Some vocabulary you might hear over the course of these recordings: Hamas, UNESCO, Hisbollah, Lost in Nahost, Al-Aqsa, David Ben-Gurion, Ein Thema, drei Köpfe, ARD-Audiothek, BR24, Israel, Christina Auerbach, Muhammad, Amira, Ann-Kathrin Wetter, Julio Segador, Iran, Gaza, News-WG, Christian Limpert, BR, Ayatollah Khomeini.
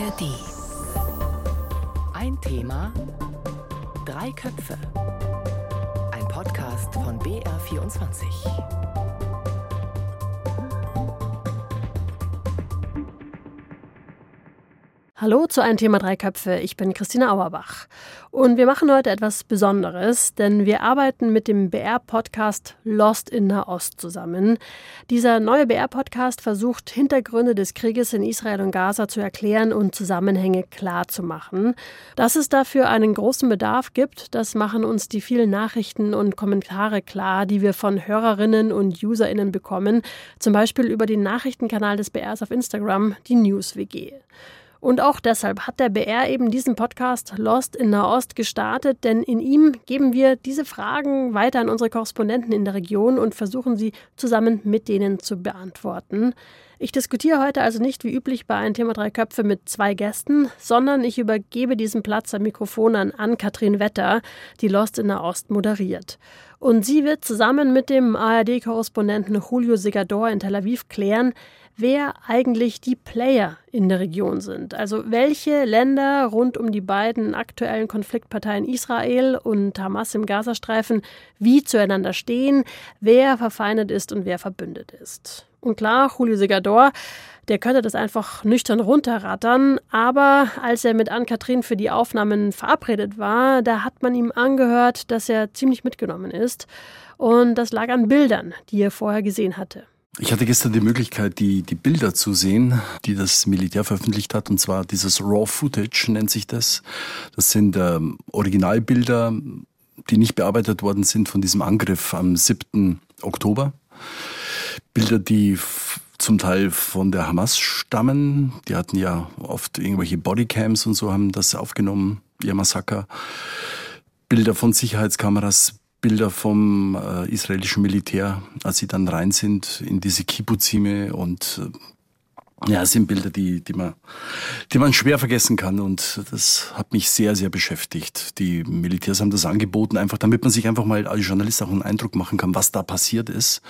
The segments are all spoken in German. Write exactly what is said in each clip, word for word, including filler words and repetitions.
A R D. Ein Thema, drei Köpfe. Ein Podcast von B R vierundzwanzig. Hallo zu Ein Thema, drei Köpfe. Ich bin Christina Auerbach. Und wir machen heute etwas Besonderes, denn wir arbeiten mit dem B R-Podcast Lost in Nahost zusammen. Dieser neue B R-Podcast versucht, Hintergründe des Krieges in Israel und Gaza zu erklären und Zusammenhänge klarzumachen. Dass es dafür einen großen Bedarf gibt, das machen uns die vielen Nachrichten und Kommentare klar, die wir von Hörerinnen und UserInnen bekommen, zum Beispiel über den Nachrichtenkanal des B Rs auf Instagram, die News-W G. Und auch deshalb hat der B R eben diesen Podcast Lost in Nahost gestartet, denn in ihm geben wir diese Fragen weiter an unsere Korrespondenten in der Region und versuchen sie zusammen mit denen zu beantworten. Ich diskutiere heute also nicht wie üblich bei Ein Thema drei Köpfe mit zwei Gästen, sondern ich übergebe diesen Platz am Mikrofon an Ann-Kathrin Wetter, die Lost in Nahost moderiert. Und sie wird zusammen mit dem A R D-Korrespondenten Julio Segador in Tel Aviv klären, wer eigentlich die Player in der Region sind. Also welche Länder rund um die beiden aktuellen Konfliktparteien Israel und Hamas im Gazastreifen wie zueinander stehen, wer verfeindet ist und wer verbündet ist. Und klar, Julio Segador, der könnte das einfach nüchtern runterrattern. Aber als er mit Ann-Kathrin für die Aufnahmen verabredet war, da hat man ihm angehört, dass er ziemlich mitgenommen ist. Und das lag an Bildern, die er vorher gesehen hatte. Ich hatte gestern die Möglichkeit, die, die Bilder zu sehen, die das Militär veröffentlicht hat. Und zwar dieses Raw Footage nennt sich das. Das sind ähm, Originalbilder, die nicht bearbeitet worden sind von diesem Angriff am siebten Oktober. Bilder, die f- zum Teil von der Hamas stammen. Die hatten ja oft irgendwelche Bodycams und so, haben das aufgenommen, ihr Massaker. Bilder von Sicherheitskameras, Bilder vom äh, israelischen Militär, als sie dann rein sind in diese Kibbuzime. Und äh, ja, es sind Bilder, die, die, man, die man schwer vergessen kann. Und das hat mich sehr, sehr beschäftigt. Die Militärs haben das angeboten, einfach damit man sich einfach mal als Journalist auch einen Eindruck machen kann, was da passiert ist.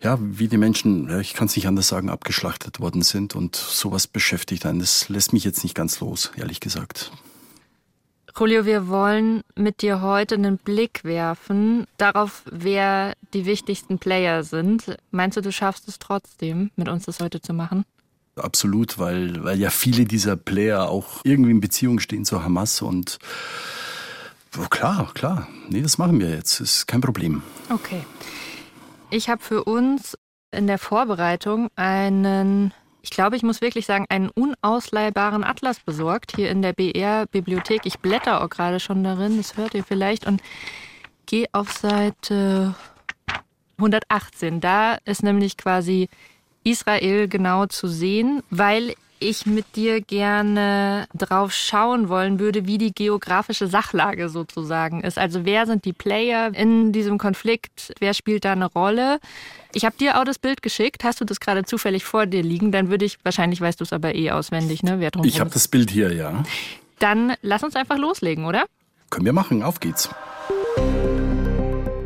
Ja, wie die Menschen, ich kann es nicht anders sagen, abgeschlachtet worden sind, und sowas beschäftigt einen. Das lässt mich jetzt nicht ganz los, ehrlich gesagt. Julio, wir wollen mit dir heute einen Blick werfen darauf, wer die wichtigsten Player sind. Meinst du, du schaffst es trotzdem, mit uns das heute zu machen? Absolut, weil, weil ja viele dieser Player auch irgendwie in Beziehung stehen zur Hamas und oh, klar, klar, nee, das machen wir jetzt, ist kein Problem. Okay. Ich habe für uns in der Vorbereitung einen, ich glaube, ich muss wirklich sagen, einen unausleihbaren Atlas besorgt, hier in der B R-Bibliothek. Ich blätter auch gerade schon darin, das hört ihr vielleicht, und gehe auf Seite hundertachtzehn. Da ist nämlich quasi Israel genau zu sehen, weil ich mit dir gerne drauf schauen wollen würde, wie die geografische Sachlage sozusagen ist. Also wer sind die Player in diesem Konflikt? Wer spielt da eine Rolle? Ich habe dir auch das Bild geschickt. Hast du das gerade zufällig vor dir liegen? Dann würde ich, wahrscheinlich weißt du es aber eh auswendig, ne? Wer drum ich habe das Bild hier, ja. Dann lass uns einfach loslegen, oder? Können wir machen. Auf geht's.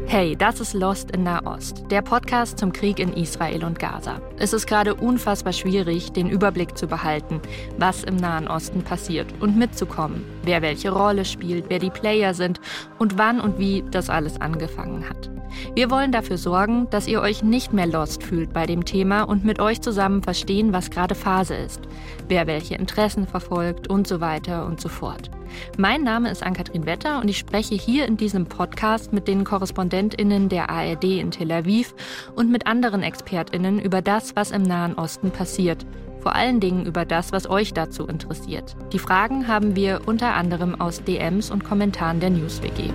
Hey, das ist Lost in Nahost, der Podcast zum Krieg in Israel und Gaza. Es ist gerade unfassbar schwierig, den Überblick zu behalten, was im Nahen Osten passiert und mitzukommen, wer welche Rolle spielt, wer die Player sind und wann und wie das alles angefangen hat. Wir wollen dafür sorgen, dass ihr euch nicht mehr lost fühlt bei dem Thema und mit euch zusammen verstehen, was gerade Phase ist, wer welche Interessen verfolgt und so weiter und so fort. Mein Name ist Ann-Kathrin Wetter und ich spreche hier in diesem Podcast mit den KorrespondentInnen der A R D in Tel Aviv und mit anderen ExpertInnen über das, was im Nahen Osten passiert. Vor allen Dingen über das, was euch dazu interessiert. Die Fragen haben wir unter anderem aus D Ms und Kommentaren der News-W G.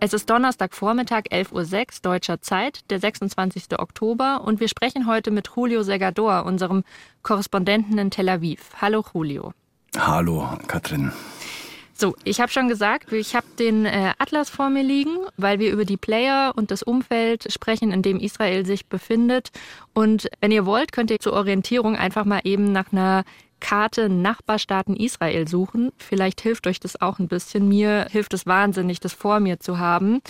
Es ist Donnerstagvormittag, elf Uhr sechs, deutscher Zeit, der sechsundzwanzigsten Oktober, und wir sprechen heute mit Julio Segador, unserem Korrespondenten in Tel Aviv. Hallo Julio. Hallo Kathrin. So, ich habe schon gesagt, ich habe den äh, Atlas vor mir liegen, weil wir über die Player und das Umfeld sprechen, in dem Israel sich befindet. Und wenn ihr wollt, könnt ihr zur Orientierung einfach mal eben nach einer Karte Nachbarstaaten Israel suchen. Vielleicht hilft euch das auch ein bisschen. Mir hilft es wahnsinnig, das vor mir zu haben.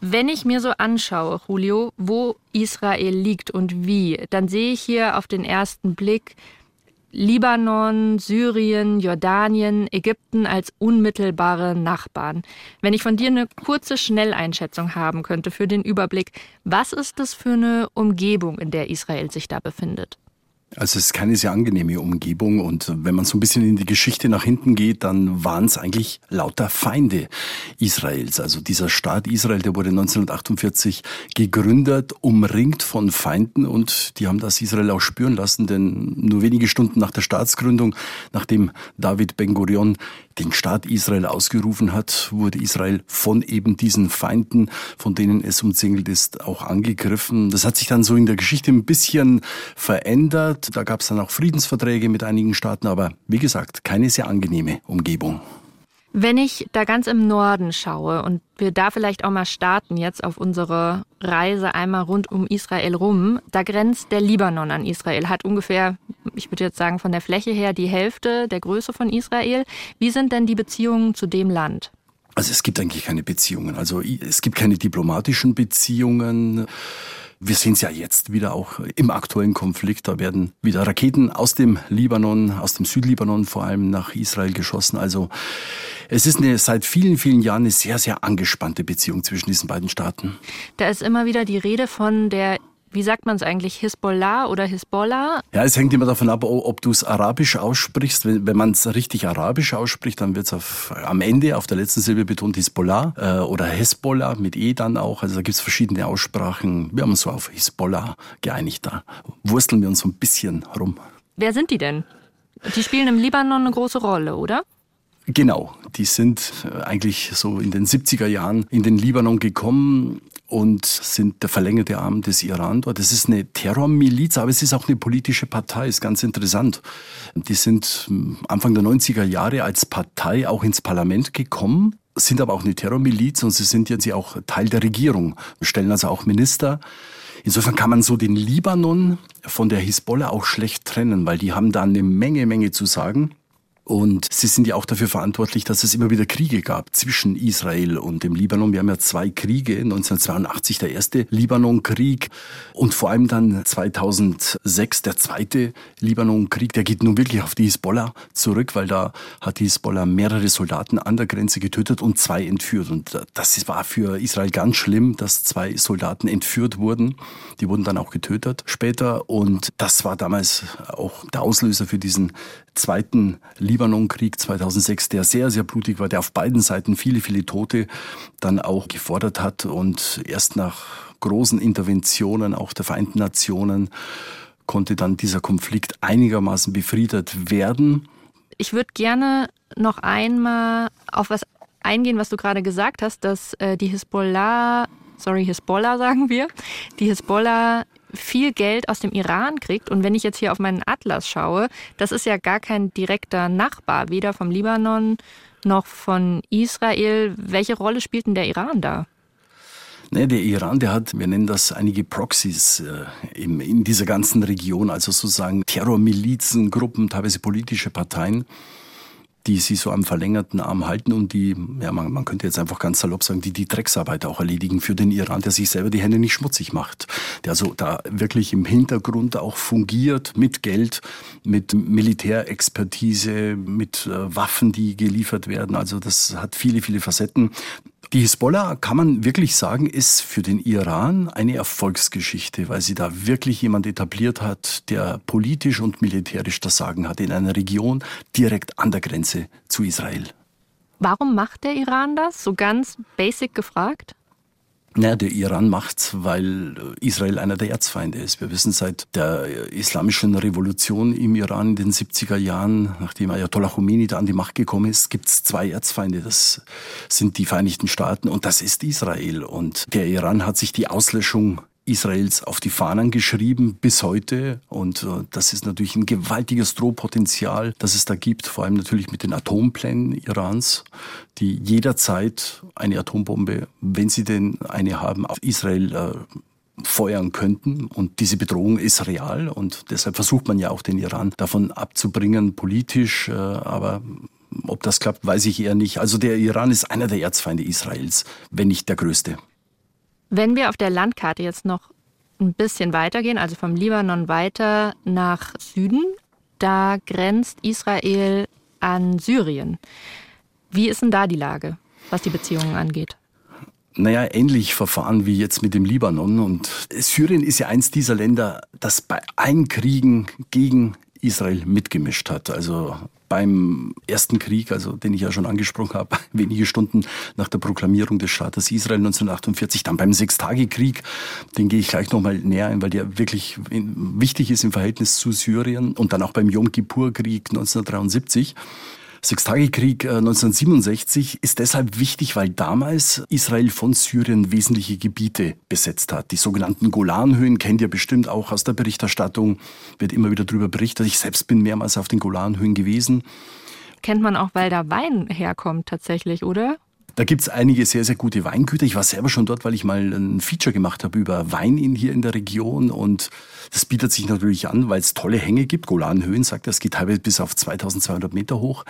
Wenn ich mir so anschaue, Julio, wo Israel liegt und wie, dann sehe ich hier auf den ersten Blick Libanon, Syrien, Jordanien, Ägypten als unmittelbare Nachbarn. Wenn ich von dir eine kurze Schnelleinschätzung haben könnte für den Überblick, was ist das für eine Umgebung, in der Israel sich da befindet? Also es ist keine sehr angenehme Umgebung und wenn man so ein bisschen in die Geschichte nach hinten geht, dann waren es eigentlich lauter Feinde Israels. Also dieser Staat Israel, der wurde neunzehnhundertachtundvierzig gegründet, umringt von Feinden und die haben das Israel auch spüren lassen, denn nur wenige Stunden nach der Staatsgründung, nachdem David Ben-Gurion den Staat Israel ausgerufen hat, wurde Israel von eben diesen Feinden, von denen es umzingelt ist, auch angegriffen. Das hat sich dann so in der Geschichte ein bisschen verändert. Da gab es dann auch Friedensverträge mit einigen Staaten, aber wie gesagt, keine sehr angenehme Umgebung. Wenn ich da ganz im Norden schaue und wir da vielleicht auch mal starten jetzt auf unsere Reise einmal rund um Israel rum, da grenzt der Libanon an Israel, hat ungefähr, ich würde jetzt sagen von der Fläche her, die Hälfte der Größe von Israel. Wie sind denn die Beziehungen zu dem Land? Also es gibt eigentlich keine Beziehungen, also es gibt keine diplomatischen Beziehungen. Wir sehen es ja jetzt wieder auch im aktuellen Konflikt. Da werden wieder Raketen aus dem Libanon, aus dem Südlibanon vor allem nach Israel geschossen. Also es ist eine, seit vielen, vielen Jahren eine sehr, sehr angespannte Beziehung zwischen diesen beiden Staaten. Da ist immer wieder die Rede von der, wie sagt man es eigentlich, Hisbollah oder Hisbollah? Ja, es hängt immer davon ab, ob du es arabisch aussprichst. Wenn, wenn man es richtig arabisch ausspricht, dann wird es am Ende auf der letzten Silbe betont Hisbollah äh, oder Hisbollah mit E dann auch. Also da gibt es verschiedene Aussprachen. Wir haben uns so auf Hisbollah geeinigt. Da wursteln wir uns so ein bisschen rum. Wer sind die denn? Die spielen im Libanon eine große Rolle, oder? Genau, die sind eigentlich so in den siebziger Jahren in den Libanon gekommen und sind der verlängerte Arm des Iran dort. Das ist eine Terrormiliz, aber es ist auch eine politische Partei, ist ganz interessant. Die sind Anfang der neunziger Jahre als Partei auch ins Parlament gekommen, sind aber auch eine Terrormiliz und sie sind jetzt auch Teil der Regierung, stellen also auch Minister. Insofern kann man so den Libanon von der Hisbollah auch schlecht trennen, weil die haben da eine Menge, Menge zu sagen. Und sie sind ja auch dafür verantwortlich, dass es immer wieder Kriege gab zwischen Israel und dem Libanon. Wir haben ja zwei Kriege, neunzehnhundertzweiundachtzig der erste Libanonkrieg und vor allem dann zweitausendsechs der zweite Libanonkrieg. Der geht nun wirklich auf die Hisbollah zurück, weil da hat die Hisbollah mehrere Soldaten an der Grenze getötet und zwei entführt. Und das war für Israel ganz schlimm, dass zwei Soldaten entführt wurden. Die wurden dann auch getötet später und das war damals auch der Auslöser für diesen zweiten Libanonkrieg zweitausendsechs, der sehr, sehr blutig war, der auf beiden Seiten viele, viele Tote dann auch gefordert hat und erst nach großen Interventionen auch der Vereinten Nationen konnte dann dieser Konflikt einigermaßen befriedet werden. Ich würde gerne noch einmal auf was eingehen, was du gerade gesagt hast, dass die Hisbollah, sorry, Hisbollah sagen wir, die Hisbollah viel Geld aus dem Iran kriegt. Und wenn ich jetzt hier auf meinen Atlas schaue, das ist ja gar kein direkter Nachbar, weder vom Libanon noch von Israel. Welche Rolle spielt denn der Iran da? Nee, der Iran, der hat, wir nennen das einige Proxys äh, in, in dieser ganzen Region, also sozusagen Terrormilizen, Gruppen, teilweise politische Parteien, die sie so am verlängerten Arm halten und die, ja, man, man könnte jetzt einfach ganz salopp sagen, die die Drecksarbeit auch erledigen für den Iran, der sich selber die Hände nicht schmutzig macht, der also da wirklich im Hintergrund auch fungiert mit Geld, mit Militärexpertise, mit äh, Waffen, die geliefert werden. Also das hat viele, viele Facetten. Die Hisbollah, kann man wirklich sagen, ist für den Iran eine Erfolgsgeschichte, weil sie da wirklich jemand etabliert hat, der politisch und militärisch das Sagen hat in einer Region direkt an der Grenze zu Israel. Warum macht der Iran das? So ganz basic gefragt? Naja, der Iran macht's, weil Israel einer der Erzfeinde ist. Wir wissen seit der islamischen Revolution im Iran in den siebziger Jahren, nachdem Ayatollah Khomeini da an die Macht gekommen ist, gibt's zwei Erzfeinde. Das sind die Vereinigten Staaten und das ist Israel. Und der Iran hat sich die Auslöschung Israels auf die Fahnen geschrieben bis heute und das ist natürlich ein gewaltiges Drohpotenzial, das es da gibt, vor allem natürlich mit den Atomplänen Irans, die jederzeit eine Atombombe, wenn sie denn eine haben, auf Israel äh, feuern könnten und diese Bedrohung ist real und deshalb versucht man ja auch den Iran davon abzubringen, politisch, äh, aber ob das klappt, weiß ich eher nicht. Also der Iran ist einer der Erzfeinde Israels, wenn nicht der größte. Wenn wir auf der Landkarte jetzt noch ein bisschen weitergehen, also vom Libanon weiter nach Süden, da grenzt Israel an Syrien. Wie ist denn da die Lage, was die Beziehungen angeht? Naja, ähnlich verfahren wie jetzt mit dem Libanon. Und Syrien ist ja eins dieser Länder, das bei allen Kriegen gegen Israel mitgemischt hat. Also beim ersten Krieg, also den ich ja schon angesprochen habe, wenige Stunden nach der Proklamierung des Staates Israel neunzehnhundertachtundvierzig, dann beim Sechstagekrieg, den gehe ich gleich nochmal näher ein, weil der wirklich wichtig ist im Verhältnis zu Syrien, und dann auch beim Yom Kippur-Krieg neunzehnhundertdreiundsiebzig. Sechstagekrieg neunzehnhundertsiebenundsechzig ist deshalb wichtig, weil damals Israel von Syrien wesentliche Gebiete besetzt hat. Die sogenannten Golanhöhen kennt ihr bestimmt auch aus der Berichterstattung, wird immer wieder darüber berichtet. Ich selbst bin mehrmals auf den Golanhöhen gewesen. Kennt man auch, weil da Wein herkommt tatsächlich, oder? Da gibt's einige sehr, sehr gute Weingüter. Ich war selber schon dort, weil ich mal ein Feature gemacht habe über Wein in hier in der Region. Und das bietet sich natürlich an, weil es tolle Hänge gibt. Golanhöhen, sagt er, es geht teilweise bis auf zweitausendzweihundert Meter hoch.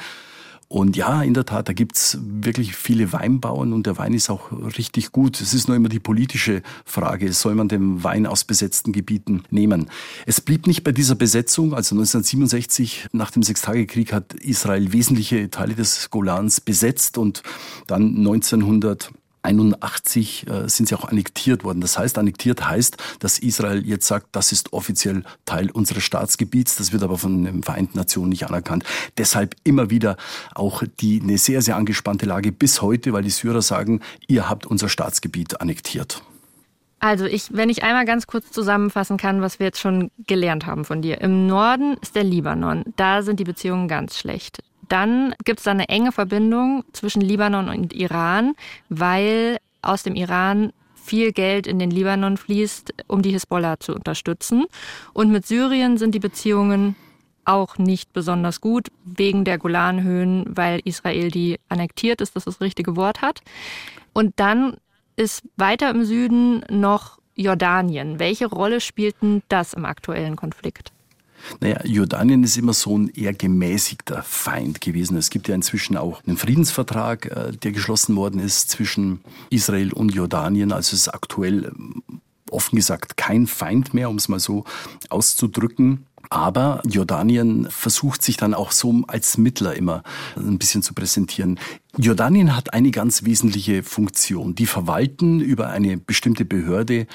Und ja, in der Tat, da gibt's wirklich viele Weinbauern und der Wein ist auch richtig gut. Es ist nur immer die politische Frage, soll man den Wein aus besetzten Gebieten nehmen? Es blieb nicht bei dieser Besetzung. Also neunzehnhundertsiebenundsechzig, nach dem Sechstagekrieg, hat Israel wesentliche Teile des Golans besetzt und dann neunzehnhunderteinundachtzig äh, sind sie auch annektiert worden. Das heißt, annektiert heißt, dass Israel jetzt sagt, das ist offiziell Teil unseres Staatsgebiets. Das wird aber von den Vereinten Nationen nicht anerkannt. Deshalb immer wieder auch die eine sehr, sehr angespannte Lage bis heute, weil die Syrer sagen, ihr habt unser Staatsgebiet annektiert. Also ich, wenn ich einmal ganz kurz zusammenfassen kann, was wir jetzt schon gelernt haben von dir. Im Norden ist der Libanon. Da sind die Beziehungen ganz schlecht. Dann gibt es da eine enge Verbindung zwischen Libanon und Iran, weil aus dem Iran viel Geld in den Libanon fließt, um die Hisbollah zu unterstützen. Und mit Syrien sind die Beziehungen auch nicht besonders gut, wegen der Golanhöhen, weil Israel die annektiert ist, dass das richtige Wort hat. Und dann ist weiter im Süden noch Jordanien. Welche Rolle spielt denn das im aktuellen Konflikt? Naja, Jordanien ist immer so ein eher gemäßigter Feind gewesen. Es gibt ja inzwischen auch einen Friedensvertrag, der geschlossen worden ist zwischen Israel und Jordanien. Also es ist aktuell, offen gesagt, kein Feind mehr, um es mal so auszudrücken. Aber Jordanien versucht sich dann auch so als Mittler immer ein bisschen zu präsentieren. Jordanien hat eine ganz wesentliche Funktion. Die verwalten über eine bestimmte Behörde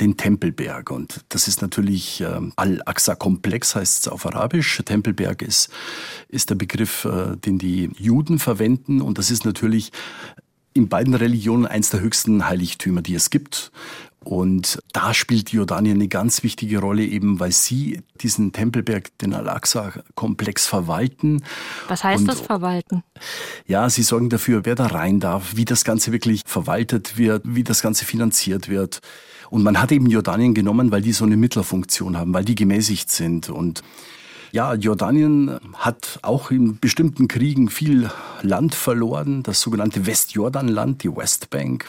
den Tempelberg. Und das ist natürlich äh, Al-Aqsa-Komplex, heißt es auf Arabisch. Tempelberg ist, ist der Begriff, äh, den die Juden verwenden. Und das ist natürlich in beiden Religionen eins der höchsten Heiligtümer, die es gibt. Und da spielt Jordanien eine ganz wichtige Rolle, eben weil sie diesen Tempelberg, den Al-Aqsa-Komplex, verwalten. Was heißt und, das verwalten? Ja, sie sorgen dafür, wer da rein darf, wie das Ganze wirklich verwaltet wird, wie das Ganze finanziert wird. Und man hat eben Jordanien genommen, weil die so eine Mittlerfunktion haben, weil die gemäßigt sind. Und ja, Jordanien hat auch in bestimmten Kriegen viel Land verloren, das sogenannte Westjordanland, die Westbank.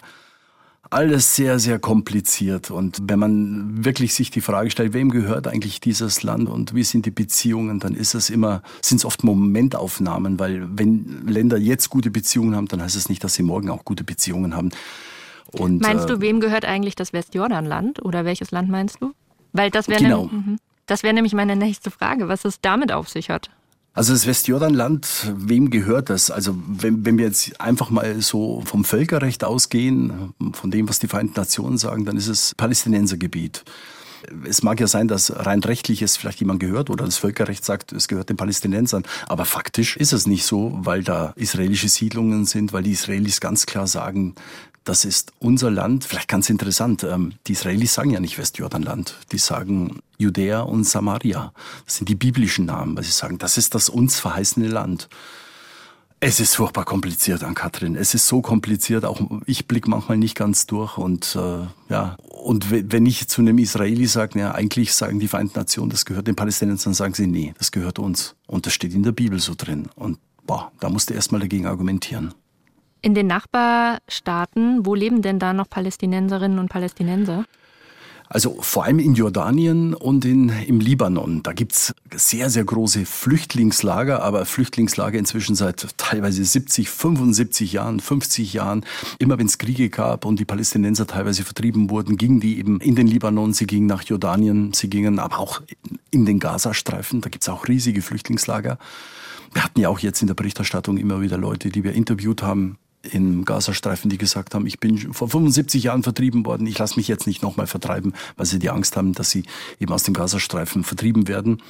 Alles sehr, sehr kompliziert. Und wenn man wirklich sich die Frage stellt, wem gehört eigentlich dieses Land und wie sind die Beziehungen, dann ist es immer, sind es oft Momentaufnahmen, weil wenn Länder jetzt gute Beziehungen haben, dann heißt es nicht, dass sie morgen auch gute Beziehungen haben. Und, meinst du, wem gehört eigentlich das Westjordanland oder welches Land meinst du? Weil das wäre genau. ne, das wäre nämlich meine nächste Frage, was es damit auf sich hat. Also das Westjordanland, wem gehört das? Also wenn, wenn wir jetzt einfach mal so vom Völkerrecht ausgehen, von dem, was die Vereinten Nationen sagen, dann ist es Palästinensergebiet. Es mag ja sein, dass rein rechtlich es vielleicht jemand gehört oder das Völkerrecht sagt, es gehört den Palästinensern. Aber faktisch ist es nicht so, weil da israelische Siedlungen sind, weil die Israelis ganz klar sagen, das ist unser Land. Vielleicht ganz interessant, die Israelis sagen ja nicht Westjordanland, die sagen Judäa und Samaria. Das sind die biblischen Namen, weil sie sagen, das ist das uns verheißene Land. Es ist furchtbar kompliziert, Ann-Kathrin. Es ist so kompliziert, auch ich blicke manchmal nicht ganz durch. Und äh, ja, und wenn ich zu einem Israeli sage, ja, eigentlich sagen die Vereinten Nationen, das gehört den Palästinensern, sagen sie, nee, das gehört uns. Und das steht in der Bibel so drin. Und boah, da musst du erstmal dagegen argumentieren. In den Nachbarstaaten, wo leben denn da noch Palästinenserinnen und Palästinenser? Also vor allem in Jordanien und in, im Libanon. Da gibt's sehr, sehr große Flüchtlingslager, aber Flüchtlingslager inzwischen seit teilweise siebzig, fünfundsiebzig Jahren, fünfzig Jahren. Immer wenn es Kriege gab und die Palästinenser teilweise vertrieben wurden, gingen die eben in den Libanon, sie gingen nach Jordanien, sie gingen aber auch in den Gazastreifen. Da gibt's auch riesige Flüchtlingslager. Wir hatten ja auch jetzt in der Berichterstattung immer wieder Leute, die wir interviewt haben, im Gazastreifen, die gesagt haben, ich bin vor fünfundsiebzig Jahren vertrieben worden, ich lasse mich jetzt nicht nochmal vertreiben, weil sie die Angst haben, dass sie eben aus dem Gazastreifen vertrieben werden.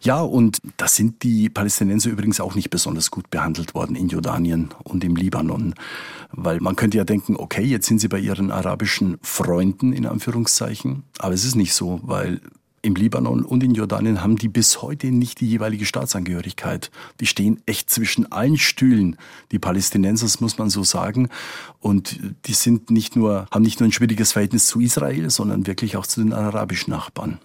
Ja, und da sind die Palästinenser übrigens auch nicht besonders gut behandelt worden in Jordanien und im Libanon. Weil man könnte ja denken, okay, jetzt sind sie bei ihren arabischen Freunden, in Anführungszeichen. Aber es ist nicht so, weil im Libanon und in Jordanien haben die bis heute nicht die jeweilige Staatsangehörigkeit. Die stehen echt zwischen allen Stühlen, die Palästinenser, das muss man so sagen. Und die sind nicht nur, haben nicht nur ein schwieriges Verhältnis zu Israel, sondern wirklich auch zu den arabischen Nachbarn.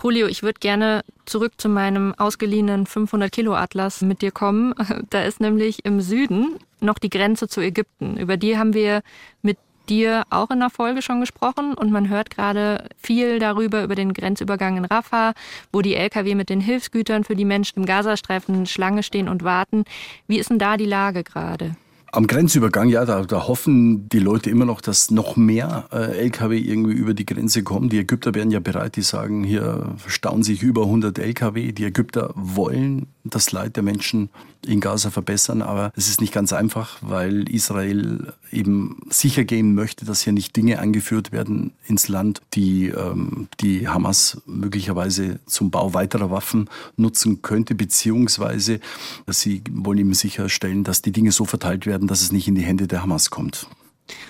Julio, ich würde gerne zurück zu meinem ausgeliehenen fünfhundert Kilo Atlas mit dir kommen. Da ist nämlich im Süden noch die Grenze zu Ägypten. Über die haben wir mit dir auch in der Folge schon gesprochen und man hört gerade viel darüber, über den Grenzübergang in Rafah, wo die L K W mit den Hilfsgütern für die Menschen im Gazastreifen Schlange stehen und warten. Wie ist denn da die Lage gerade? Am Grenzübergang, ja, da, da hoffen die Leute immer noch, dass noch mehr äh, L K W irgendwie über die Grenze kommen. Die Ägypter wären ja bereit, die sagen, hier stauen sich über hundert L K W. Die Ägypter wollen das Leid der Menschen in Gaza verbessern, aber es ist nicht ganz einfach, weil Israel eben sicher gehen möchte, dass hier nicht Dinge eingeführt werden ins Land, die ähm, die Hamas möglicherweise zum Bau weiterer Waffen nutzen könnte, beziehungsweise sie wollen eben sicherstellen, dass die Dinge so verteilt werden, dass es nicht in die Hände der Hamas kommt.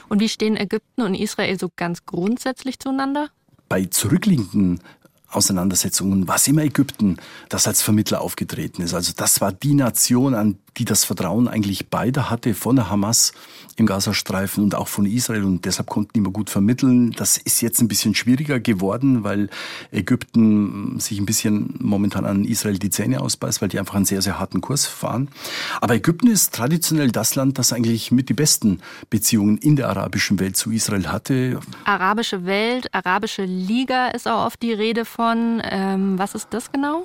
Und wie stehen Ägypten und Israel so ganz grundsätzlich zueinander? Bei zurückliegenden Auseinandersetzungen war es immer Ägypten, das als Vermittler aufgetreten ist. Also das war die Nation, an die das Vertrauen eigentlich beider hatte, von der Hamas im Gazastreifen und auch von Israel. Und deshalb konnten die immer gut vermitteln. Das ist jetzt ein bisschen schwieriger geworden, weil Ägypten sich ein bisschen momentan an Israel die Zähne ausbeißt, weil die einfach einen sehr, sehr harten Kurs fahren. Aber Ägypten ist traditionell das Land, das eigentlich mit die besten Beziehungen in der arabischen Welt zu Israel hatte. Arabische Welt, Arabische Liga ist auch oft die Rede von. Von, ähm, was ist das genau?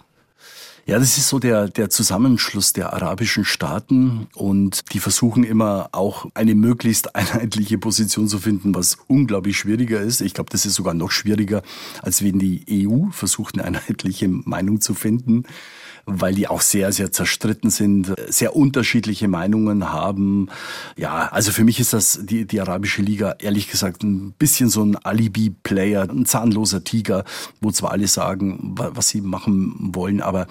Ja, das ist so der, der Zusammenschluss der arabischen Staaten und die versuchen immer auch eine möglichst einheitliche Position zu finden, was unglaublich schwieriger ist. Ich glaube, das ist sogar noch schwieriger, als wenn die E U versucht, eine einheitliche Meinung zu finden, weil die auch sehr, sehr zerstritten sind, sehr unterschiedliche Meinungen haben. Ja, also für mich ist das die, die Arabische Liga, ehrlich gesagt, ein bisschen so ein Alibi-Player, ein zahnloser Tiger, wo zwar alle sagen, was sie machen wollen, aber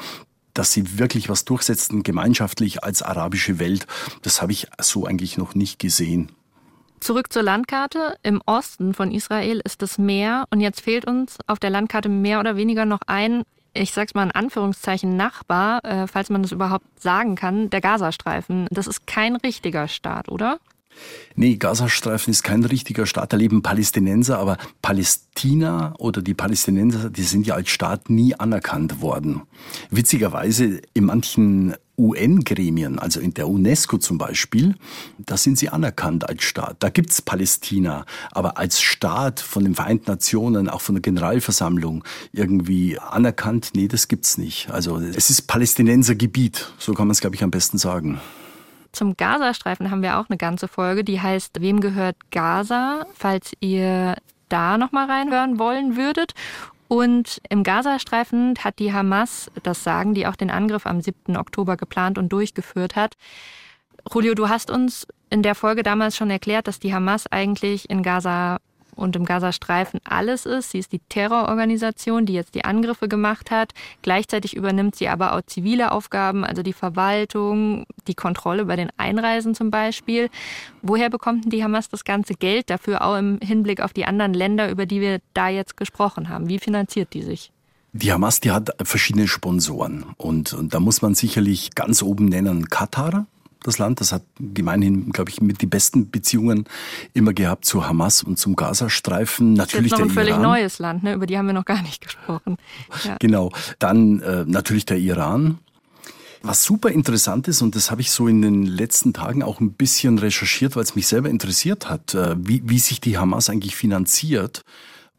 dass sie wirklich was durchsetzen, gemeinschaftlich als arabische Welt, das habe ich so eigentlich noch nicht gesehen. Zurück zur Landkarte. Im Osten von Israel ist das Meer und jetzt fehlt uns auf der Landkarte mehr oder weniger noch ein, ich sag's mal in Anführungszeichen, Nachbar, äh, falls man das überhaupt sagen kann, der Gazastreifen. Das ist kein richtiger Staat, oder? Nee, Gazastreifen ist kein richtiger Staat, da leben Palästinenser, aber Palästina oder die Palästinenser, die sind ja als Staat nie anerkannt worden. Witzigerweise in manchen U N-Gremien, also in der UNESCO zum Beispiel, da sind sie anerkannt als Staat. Da gibt's Palästina, aber als Staat von den Vereinten Nationen, auch von der Generalversammlung irgendwie anerkannt, nee, das gibt's nicht. Also es ist Palästinensergebiet, so kann man es, glaube ich, am besten sagen. Zum Gazastreifen haben wir auch eine ganze Folge, die heißt Wem gehört Gaza? Falls ihr da nochmal reinhören wollen würdet. Und im Gazastreifen hat die Hamas das Sagen, die auch den Angriff am siebten Oktober geplant und durchgeführt hat. Julio, du hast uns in der Folge damals schon erklärt, dass die Hamas eigentlich in Gaza und im Gazastreifen alles ist. Sie ist die Terrororganisation, die jetzt die Angriffe gemacht hat. Gleichzeitig übernimmt sie aber auch zivile Aufgaben, also die Verwaltung, die Kontrolle über den Einreisen zum Beispiel. Woher bekommt denn die Hamas das ganze Geld dafür, auch im Hinblick auf die anderen Länder, über die wir da jetzt gesprochen haben? Wie finanziert die sich? Die Hamas, die hat verschiedene Sponsoren. Und, und da muss man sicherlich ganz oben nennen Katar. Das Land, das hat gemeinhin, glaube ich, mit die besten Beziehungen immer gehabt zu Hamas und zum Gazastreifen. Natürlich der Iran. Das ist jetzt noch ein völlig neues Land, ne? Über die haben wir noch gar nicht gesprochen. Ja. Genau. Dann äh, natürlich der Iran. Was super interessant ist, und das habe ich so in den letzten Tagen auch ein bisschen recherchiert, weil es mich selber interessiert hat, äh, wie, wie sich die Hamas eigentlich finanziert.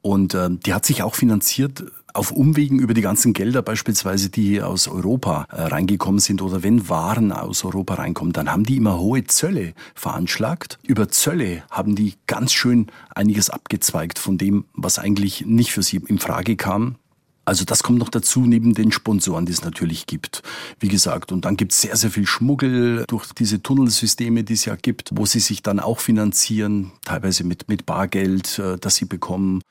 Und äh, die hat sich auch finanziert auf Umwegen über die ganzen Gelder beispielsweise, die aus Europa äh, reingekommen sind, oder wenn Waren aus Europa reinkommen, dann haben die immer hohe Zölle veranschlagt. Über Zölle haben die ganz schön einiges abgezweigt von dem, was eigentlich nicht für sie in Frage kam. Also das kommt noch dazu, neben den Sponsoren, die es natürlich gibt, wie gesagt. Und dann gibt es sehr, sehr viel Schmuggel durch diese Tunnelsysteme, die es ja gibt, wo sie sich dann auch finanzieren, teilweise mit, mit Bargeld, äh, das sie bekommen.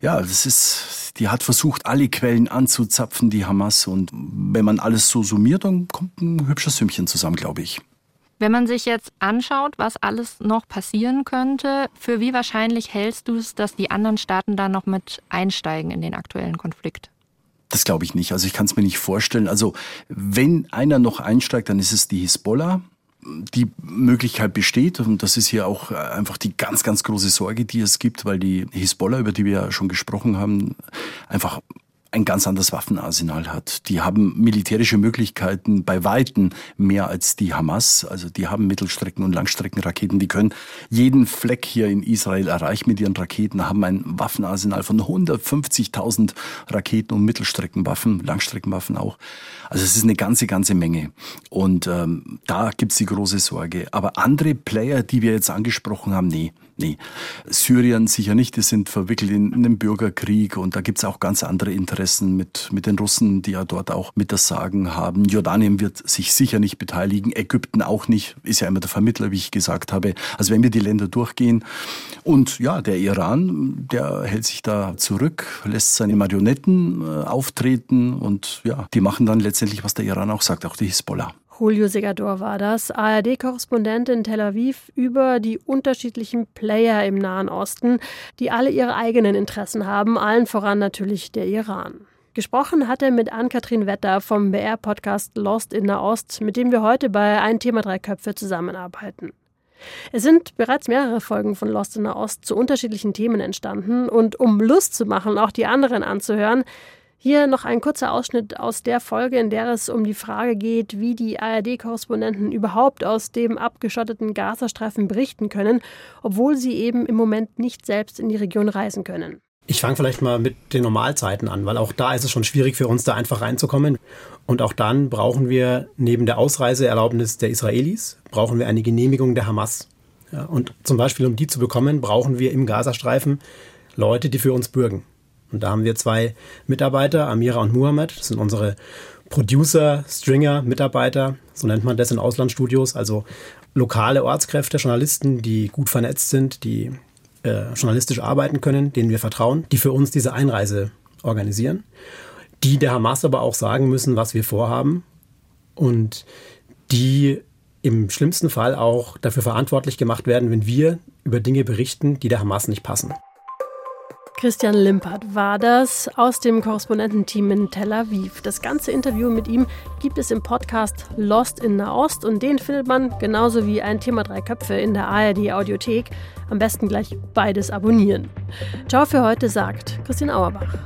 Ja, das ist, die hat versucht, alle Quellen anzuzapfen, die Hamas. Und wenn man alles so summiert, dann kommt ein hübsches Sümmchen zusammen, glaube ich. Wenn man sich jetzt anschaut, was alles noch passieren könnte, für wie wahrscheinlich hältst du es, dass die anderen Staaten da noch mit einsteigen in den aktuellen Konflikt? Das glaube ich nicht. Also ich kann es mir nicht vorstellen. Also wenn einer noch einsteigt, dann ist es die Hisbollah. Die Möglichkeit besteht, und das ist hier auch einfach die ganz, ganz große Sorge, die es gibt, weil die Hisbollah, über die wir ja schon gesprochen haben, einfach ein ganz anderes Waffenarsenal hat. Die haben militärische Möglichkeiten bei Weitem mehr als die Hamas. Also die haben Mittelstrecken- und Langstreckenraketen. Die können jeden Fleck hier in Israel erreichen mit ihren Raketen, haben ein Waffenarsenal von hundertfünfzigtausend Raketen und Mittelstreckenwaffen, Langstreckenwaffen auch. Also es ist eine ganze, ganze Menge. Und ähm, da gibt's die große Sorge. Aber andere Player, die wir jetzt angesprochen haben, nee. Nee. Syrien sicher nicht, die sind verwickelt in einem Bürgerkrieg und da gibt es auch ganz andere Interessen mit, mit den Russen, die ja dort auch mit das Sagen haben. Jordanien wird sich sicher nicht beteiligen, Ägypten auch nicht, ist ja immer der Vermittler, wie ich gesagt habe. Also wenn wir die Länder durchgehen und ja, der Iran, der hält sich da zurück, lässt seine Marionetten äh, auftreten und ja, die machen dann letztendlich, was der Iran auch sagt, auch die Hisbollah. Julio Segador war das, A R D-Korrespondent in Tel Aviv, über die unterschiedlichen Player im Nahen Osten, die alle ihre eigenen Interessen haben, allen voran natürlich der Iran. Gesprochen hat er mit Ann-Kathrin Wetter vom B R-Podcast Lost in Nahost, mit dem wir heute bei Ein Thema, drei Köpfe zusammenarbeiten. Es sind bereits mehrere Folgen von Lost in Nahost zu unterschiedlichen Themen entstanden und um Lust zu machen, auch die anderen anzuhören, hier noch ein kurzer Ausschnitt aus der Folge, in der es um die Frage geht, wie die A R D-Korrespondenten überhaupt aus dem abgeschotteten Gazastreifen berichten können, obwohl sie eben im Moment nicht selbst in die Region reisen können. Ich fange vielleicht mal mit den Normalzeiten an, weil auch da ist es schon schwierig für uns, da einfach reinzukommen. Und auch dann brauchen wir neben der Ausreiseerlaubnis der Israelis, brauchen wir eine Genehmigung der Hamas. Ja, und zum Beispiel, um die zu bekommen, brauchen wir im Gazastreifen Leute, die für uns bürgen. Und da haben wir zwei Mitarbeiter, Amira und Muhammad. Das sind unsere Producer, Stringer, Mitarbeiter. So nennt man das in Auslandsstudios. Also lokale Ortskräfte, Journalisten, die gut vernetzt sind, die äh, journalistisch arbeiten können, denen wir vertrauen, die für uns diese Einreise organisieren. Die der Hamas aber auch sagen müssen, was wir vorhaben. Und die im schlimmsten Fall auch dafür verantwortlich gemacht werden, wenn wir über Dinge berichten, die der Hamas nicht passen. Christian Limpert war das aus dem Korrespondententeam in Tel Aviv. Das ganze Interview mit ihm gibt es im Podcast Lost in Nahost und den findet man genauso wie Ein Thema, drei Köpfe in der A R D-Audiothek. Am besten gleich beides abonnieren. Ciao für heute, sagt Christina Auerbach.